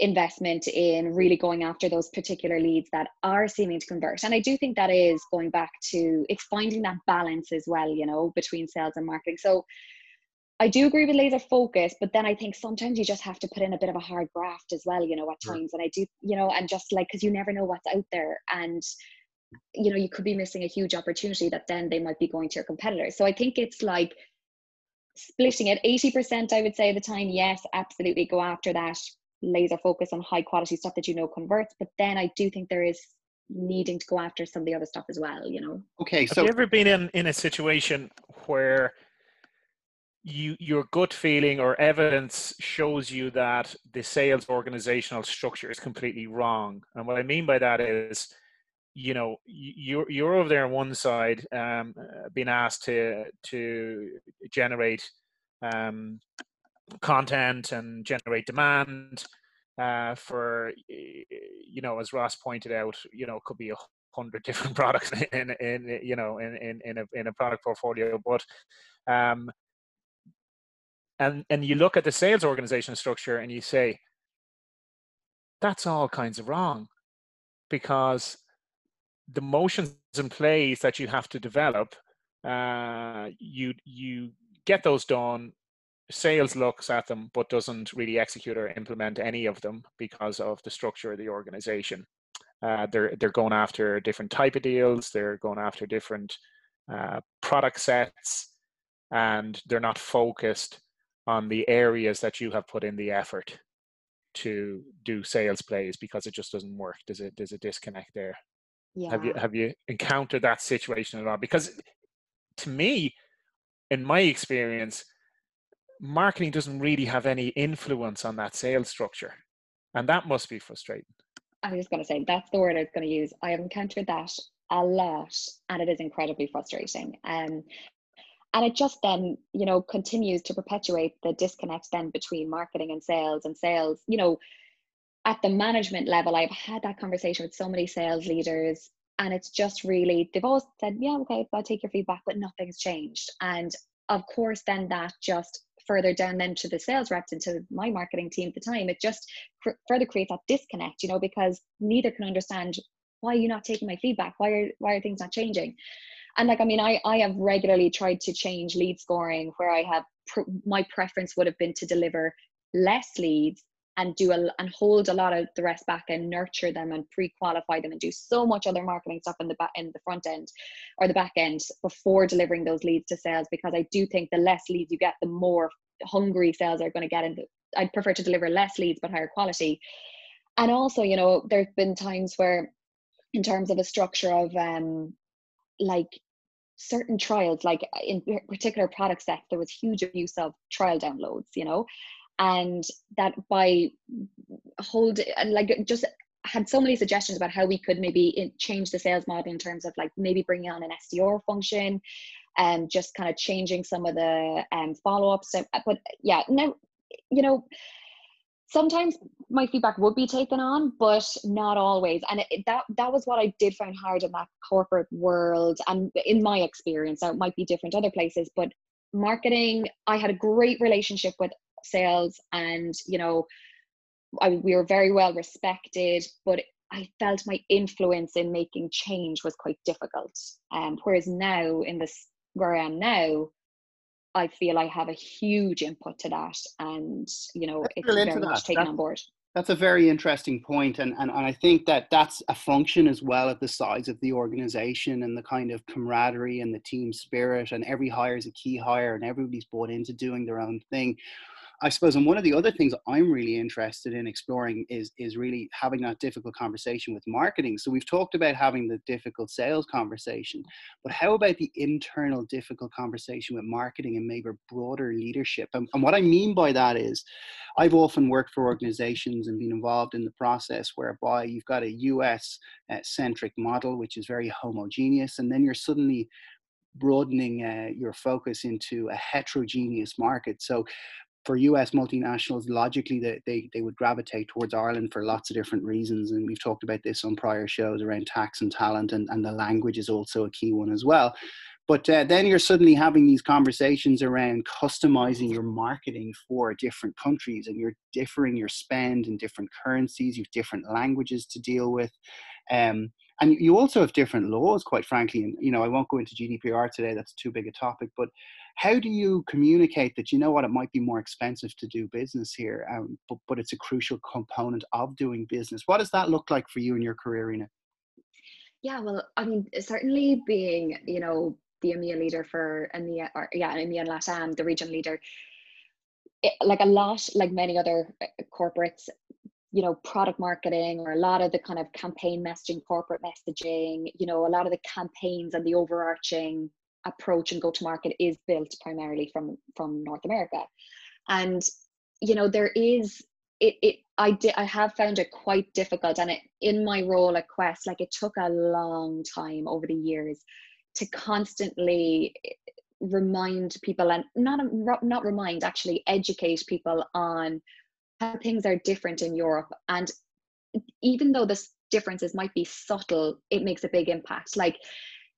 investment in really going after those particular leads that are seeming to convert? And I do think that is going back to, it's finding that balance as well, you know, between sales and marketing. So I do agree with laser focus, but then I think sometimes you just have to put in a bit of a hard graft as well, you know, at times. And I do, you know, and just like, because you never know what's out there, and you know, you could be missing a huge opportunity that then they might be going to your competitors. So I think it's like splitting it. Eighty percent I would say of the time, yes, absolutely go after that laser focus on high quality stuff that you know converts, but then I do think there is needing to go after some of the other stuff as well, you know. Okay, so have you ever been in in a situation where you your gut feeling or evidence shows you that the sales organizational structure is completely wrong? And what I mean by that is, you know, you're you're over there on one side, um, being asked to to generate um content and generate demand uh for, you know, as Ross pointed out, you know, it could be a hundred different products in in you know in in in a, in a product portfolio, but um and and you look at the sales organization structure and you say that's all kinds of wrong, because the motions and plays that you have to develop, uh you you get those done. Sales looks at them but doesn't really execute or implement any of them because of the structure of the organization. Uh, they're they're going after different type of deals. They're going after different uh, product sets, and they're not focused on the areas that you have put in the effort to do sales plays, because it just doesn't work. There's a there's a disconnect there. Yeah. Have you have you encountered that situation at all? Because to me, in my experience, marketing doesn't really have any influence on that sales structure, and that must be frustrating. I was going to say that's the word I was going to use. I have encountered that a lot, and it is incredibly frustrating. Um, and it just then, you know, continues to perpetuate the disconnect then between marketing and sales, and sales, you know, at the management level, I've had that conversation with so many sales leaders, and it's just really, they've all said, yeah, okay, I'll take your feedback, but nothing's changed. And of course, then that just further down then to the sales reps and to my marketing team at the time, it just cr- further creates that disconnect, you know, because neither can understand, why are you not taking my feedback? Why are, why are things not changing? And like, I mean, I, I have regularly tried to change lead scoring where I have, pr- my preference would have been to deliver less leads and do a, and hold a lot of the rest back and nurture them and pre-qualify them and do so much other marketing stuff in the back, in the front end or the back end before delivering those leads to sales, because I do think the less leads you get, the more hungry sales are going to get. And I'd prefer to deliver less leads, but higher quality. And also, you know, there've been times where in terms of a structure of um, like certain trials, like in particular product sets, there was huge abuse of trial downloads, you know, and that by hold and like just had so many suggestions about how we could maybe in, change the sales model in terms of like maybe bringing on an S D R function and just kind of changing some of the um, follow-ups. So, but yeah, now, you know, sometimes my feedback would be taken on, but not always. And it, that that was what I did find hard in that corporate world. And in my experience, so it might be different other places, but marketing, I had a great relationship with sales, and you know, I, we were very well respected, but I felt my influence in making change was quite difficult. Um, whereas now in this, where I am now, I feel I have a huge input to that, and you know, it's very much taken on board. That's a very interesting point, and, and and I think that that's a function as well of the size of the organization and the kind of camaraderie and the team spirit, and every hire is a key hire, and everybody's bought into doing their own thing, I suppose. And one of the other things I'm really interested in exploring is is really having that difficult conversation with marketing. So we've talked about having the difficult sales conversation, but how about the internal difficult conversation with marketing and maybe broader leadership? And, and what I mean by that is, I've often worked for organizations and been involved in the process whereby you've got a U S-centric model, which is very homogeneous, and then you're suddenly broadening uh, your focus into a heterogeneous market. So for U S multinationals, logically, they, they, they would gravitate towards Ireland for lots of different reasons. And we've talked about this on prior shows around tax and talent, and, and the language is also a key one as well. But uh, then you're suddenly having these conversations around customizing your marketing for different countries, and you're differing your spend in different currencies, you've different languages to deal with. Um, and you also have different laws, quite frankly. And, you know, I won't go into G D P R today, that's too big a topic, but how do you communicate that, you know what, it might be more expensive to do business here, um, but, but it's a crucial component of doing business? What does that look like for you in your career, Rena? Yeah, well, I mean, certainly being, you know, the EMEA leader for EMEA, or, yeah, EMEA and LATAM, the region leader, it, like a lot, like many other corporates, you know, product marketing or a lot of the kind of campaign messaging, corporate messaging, you know, a lot of the campaigns and the overarching approach and go to market is built primarily from from North America. And you know, there is it it I did I have found it quite difficult, and it, in my role at Quest, like it took a long time over the years to constantly remind people, and not not remind actually educate people on how things are different in Europe. And even though the differences might be subtle, it makes a big impact, like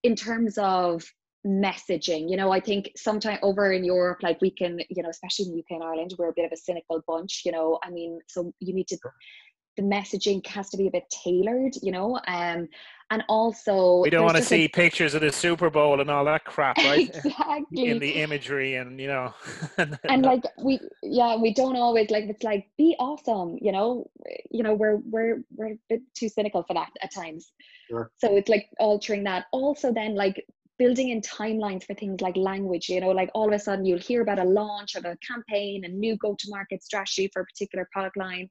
in terms of messaging. You know, I think sometimes over in Europe, like we can, you know, especially in the U K and Ireland, we're a bit of a cynical bunch, you know, I mean, so you need to, the messaging has to be a bit tailored, you know, um, and also we don't want to see a, pictures of the Super Bowl and all that crap, right? Exactly. In the imagery, and you know, and, and like we, yeah, we don't always like. It's like be awesome, you know, you know, we're we're we're a bit too cynical for that at times. Sure. So it's like altering that. Also, then like building in timelines for things like language, you know, like all of a sudden you'll hear about a launch of a campaign, a new go-to-market strategy for a particular product line.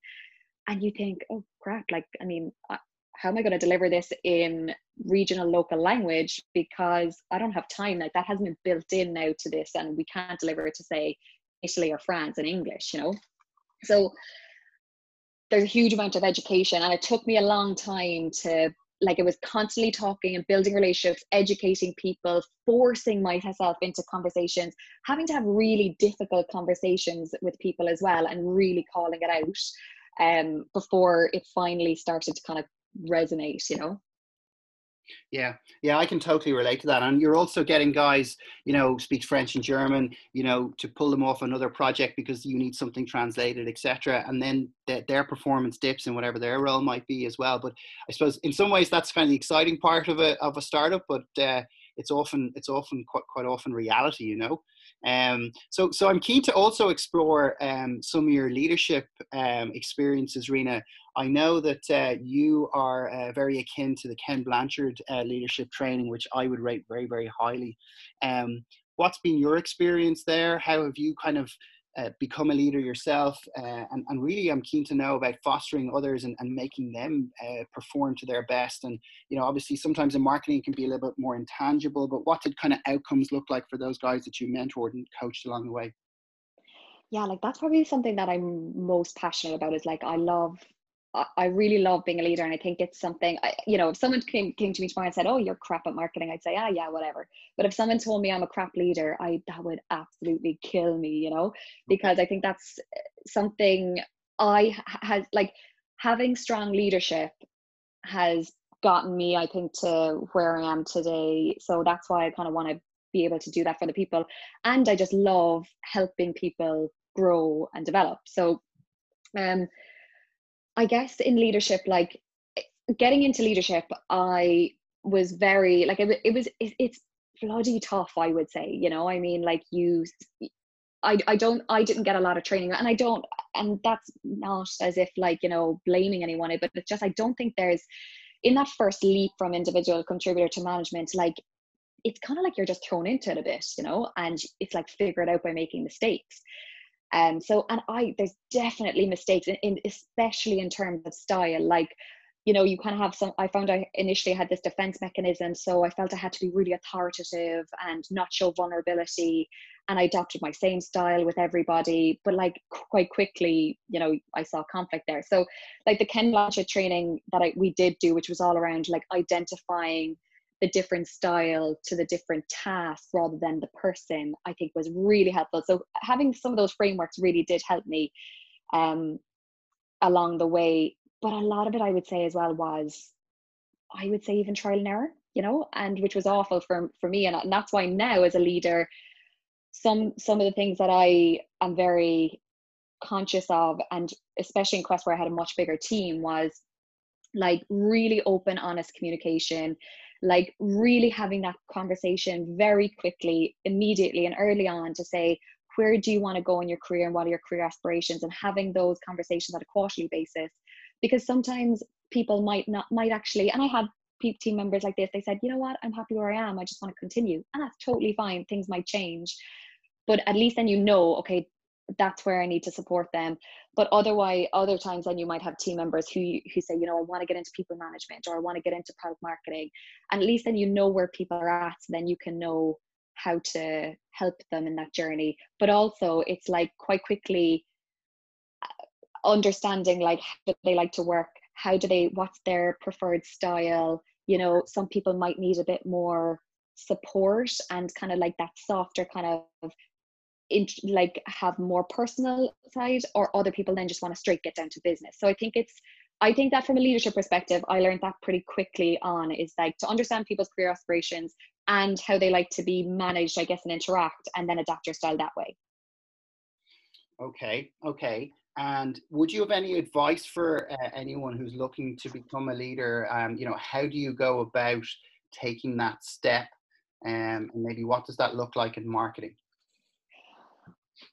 And you think, oh crap, like, I mean, how am I going to deliver this in regional local language? Because I don't have time, like that hasn't been built in now to this, and we can't deliver it to say Italy or France in English, you know? So there's a huge amount of education, and it took me a long time to, like it was constantly talking and building relationships, educating people, forcing myself into conversations, having to have really difficult conversations with people as well, and really calling it out. um, before it finally started to kind of resonate, you know? Yeah, yeah, I can totally relate to that. And you're also getting guys, you know, speak French and German, you know, to pull them off another project because you need something translated, et cetera. And then th- their performance dips in whatever their role might be as well. But I suppose in some ways that's kind of the exciting part of a of a startup. But uh, it's often it's often quite quite often reality, you know. Um, so so I'm keen to also explore um, some of your leadership um, experiences, Rena. I know that uh, you are uh, very akin to the Ken Blanchard uh, leadership training, which I would rate very, very highly. Um, what's been your experience there? How have you kind of uh, become a leader yourself? Uh, and, and really, I'm keen to know about fostering others and, and making them uh, perform to their best. And, you know, obviously, sometimes in marketing, it can be a little bit more intangible, but what did kind of outcomes look like for those guys that you mentored and coached along the way? Yeah, like that's probably something that I'm most passionate about is like, I love I really love being a leader, and I think it's something, I, you know, if someone came, came to me tomorrow and said, oh, you're crap at marketing, I'd say, ah, yeah, whatever. But if someone told me I'm a crap leader, I that would absolutely kill me, you know, because I think that's something I has like having strong leadership has gotten me, I think, to where I am today. So that's why I kind of want to be able to do that for the people. And I just love helping people grow and develop. So, um, I guess in leadership, like getting into leadership, I was very like, it, it was, it, it's bloody tough, I would say, you know, I mean, like you, I, I don't, I didn't get a lot of training, and I don't, and that's not as if like, you know, blaming anyone, but it's just, I don't think there's in that first leap from individual contributor to management, like it's kind of like you're just thrown into it a bit, you know, and it's like figure it out by making mistakes. Um, so, and I, there's definitely mistakes in, in, especially in terms of style, like, you know, you kind of have some, I found I initially had this defense mechanism. So I felt I had to be really authoritative and not show vulnerability. And I adopted my same style with everybody, but like quite quickly, you know, I saw conflict there. So like the Ken Blanchard training that I, we did do, which was all around like identifying the different style to the different task rather than the person, I think was really helpful. So having some of those frameworks really did help me um, along the way. But a lot of it I would say as well was, I would say even trial and error, you know, and which was awful for, for me. And, and that's why now as a leader, some, some of the things that I am very conscious of, and especially in Quest where I had a much bigger team, was like really open, honest communication, like really having that conversation very quickly, immediately and early on to say, where do you want to go in your career and what are your career aspirations, and having those conversations at a quarterly basis, because sometimes people might not, might actually, and I had team members like this, they said, you know what, I'm happy where I am, I just want to continue. And that's totally fine. Things might change, but at least then you know, okay, that's where I need to support them. But otherwise, other times then you might have team members who who say, you know, I want to get into people management, or I want to get into product marketing. And at least then you know where people are at, so then you can know how to help them in that journey. But also it's like quite quickly understanding like how they like to work, how do they, what's their preferred style. You know, some people might need a bit more support and kind of like that softer kind of In, like have more personal side, or other people then just want to straight get down to business. So I think it's, I think that from a leadership perspective, I learned that pretty quickly on is like to understand people's career aspirations and how they like to be managed, I guess, and interact, and then adapt your style that way. Okay, okay. And would you have any advice for uh, anyone who's looking to become a leader? Um, you know, how do you go about taking that step? Um, and maybe what does that look like in marketing?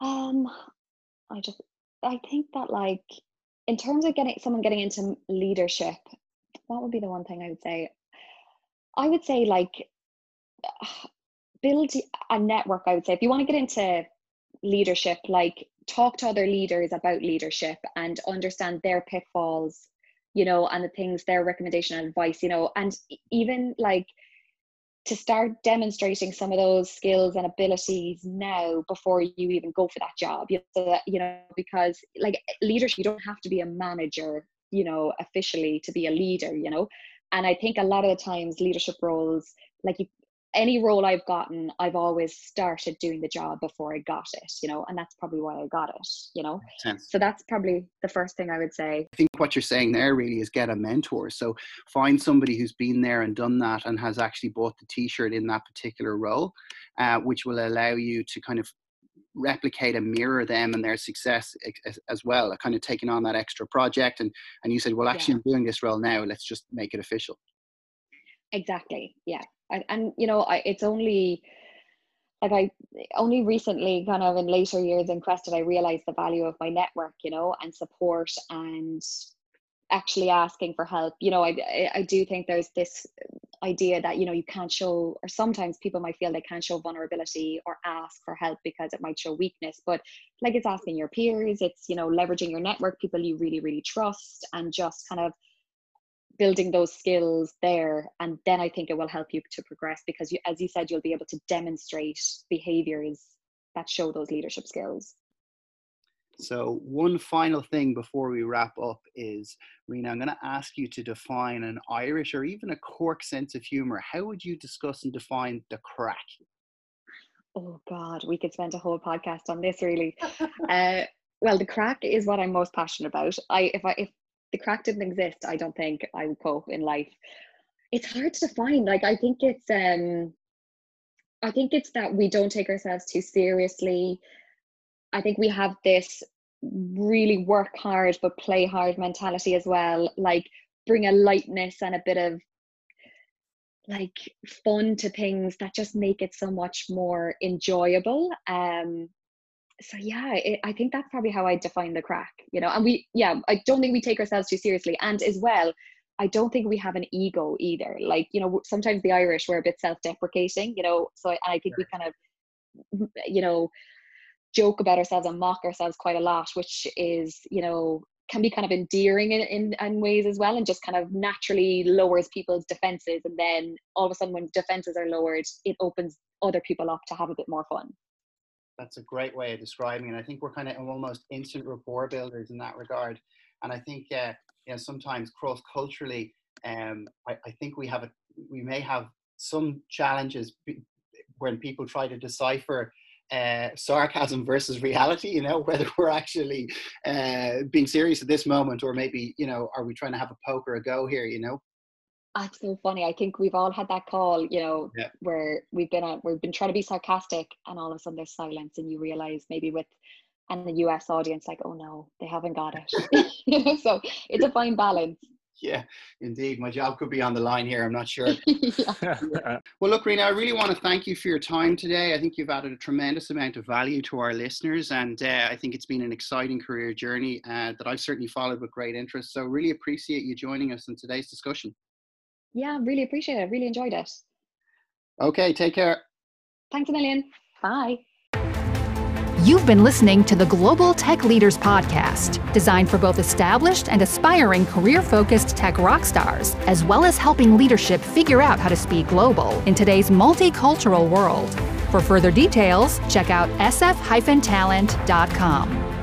Um, I just, I think that like, in terms of getting someone getting into leadership, what would be the one thing I would say? I would say like, build a network, I would say. If you want to get into leadership, like talk to other leaders about leadership and understand their pitfalls, you know, and the things, their recommendation and advice, you know, and even like, to start demonstrating some of those skills and abilities now before you even go for that job, you know, because like leadership, you don't have to be a manager, you know, officially to be a leader, you know. And I think a lot of the times leadership roles, like you, any role I've gotten, I've always started doing the job before I got it, you know, and that's probably why I got it, you know. So that's probably the first thing I would say. I think what you're saying there really is get a mentor. So find somebody who's been there and done that and has actually bought the t-shirt in that particular role, uh, which will allow you to kind of replicate and mirror them and their success as well, kind of taking on that extra project. And, and you said, well, actually, yeah. I'm doing this role now. Let's just make it official. Exactly. Yeah. I, and, you know, I, it's only like I only recently kind of in later years in Quest did I realized the value of my network, you know, and support and actually asking for help. You know, I, I do think there's this idea that, you know, you can't show, or sometimes people might feel they can't show vulnerability or ask for help because it might show weakness, but like it's asking your peers, it's, you know, leveraging your network, people you really, really trust, and just kind of building those skills there. And then I think it will help you to progress because you, as you said, you'll be able to demonstrate behaviors that show those leadership skills. So one final thing before we wrap up is, Rena, I'm going to ask you to define an Irish or even a Cork sense of humour. How would you discuss and define the crack? Oh God, we could spend a whole podcast on this really. uh, well, the crack is what I'm most passionate about. I if I if the crack didn't exist, I don't think I would cope in life. It's hard to define. Like I think it's um, I think it's that we don't take ourselves too seriously. I think we have this really work hard but play hard mentality as well, like bring a lightness and a bit of like fun to things that just make it so much more enjoyable. Um, so yeah, it, I think that's probably how I define the crack, you know, and we, yeah, I don't think we take ourselves too seriously. And as well, I don't think we have an ego either. Like, you know, sometimes the Irish, we're a bit self-deprecating, you know, so I, I think we kind of, you know, joke about ourselves and mock ourselves quite a lot, which is, you know, can be kind of endearing in, in, in ways as well, and just kind of naturally lowers people's defenses. And then all of a sudden when defenses are lowered, it opens other people up to have a bit more fun. That's a great way of describing it. I think we're kind of almost instant rapport builders in that regard. And I think, uh, you know, sometimes cross-culturally, um, I, I think we have, a, we may have some challenges when people try to decipher Uh, sarcasm versus reality, you know, whether we're actually uh, being serious at this moment, or maybe, you know, are we trying to have a poke or a go here, you know? That's so funny. I think we've all had that call, you know, yeah. where we've been on, we've been trying to be sarcastic, and all of a sudden there's silence, and you realize maybe with and the U S audience, like, oh no, they haven't got it. You know, so it's a fine balance. Yeah, indeed. My job could be on the line here. I'm not sure. Yeah. Well, look, Rena, I really want to thank you for your time today. I think you've added a tremendous amount of value to our listeners. And uh, I think it's been an exciting career journey uh, that I've certainly followed with great interest. So really appreciate you joining us in today's discussion. Yeah, really appreciate it. I really enjoyed it. Okay, take care. Thanks a million. Bye. You've been listening to the Global Tech Leaders Podcast, designed for both established and aspiring career-focused tech rock stars, as well as helping leadership figure out how to speak global in today's multicultural world. For further details, check out s f dash talent dot com.